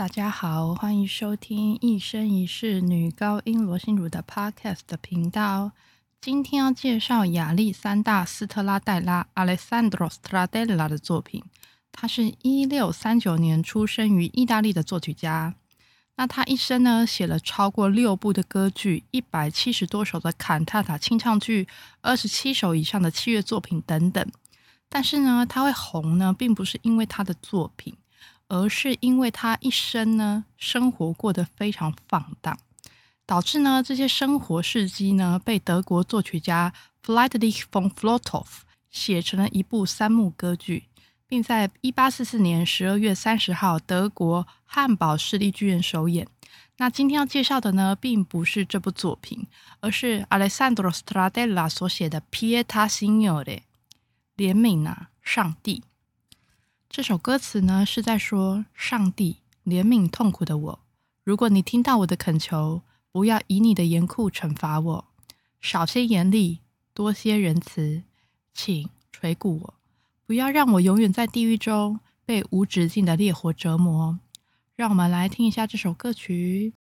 大家好，欢迎收听一生一世女高音罗心如的 podcast 的频道。今天要介绍亚历山大·斯特拉戴拉 Alessandro Stradella 的作品。他是1639年出生于意大利的作曲家。那他一生呢，写了超过6部的歌剧、170多首的坎塔塔清唱剧、27首以上的器乐作品等等。但是呢，他会红呢，并不是因为他的作品，而是因为他一生呢生活过得非常放荡，导致呢这些生活事迹呢被德国作曲家 Fleidrich von Flotov 写成了一部3幕歌剧，并在1844年12月30号德国汉堡市立剧院首演。那今天要介绍的呢并不是这部作品，而是 Alessandro Stradella 所写的 Pieta Signore 怜悯啊上帝。这首歌词呢是在说，上帝怜悯痛苦的我，如果你听到我的恳求，不要以你的严酷惩罚我，少些严厉，多些仁慈，请垂顾我，不要让我永远在地狱中被无止境的烈火折磨。让我们来听一下这首歌曲。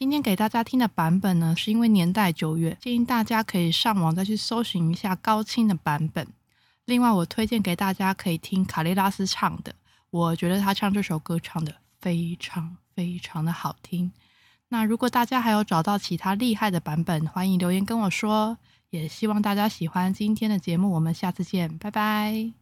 今天给大家听的版本呢，是因为年代久远，建议大家可以上网再去搜寻一下高清的版本。另外我推荐给大家可以听卡列拉斯唱的，我觉得他唱这首歌唱的非常非常的好听。那如果大家还有找到其他厉害的版本，欢迎留言跟我说，也希望大家喜欢今天的节目，我们下次见，拜拜。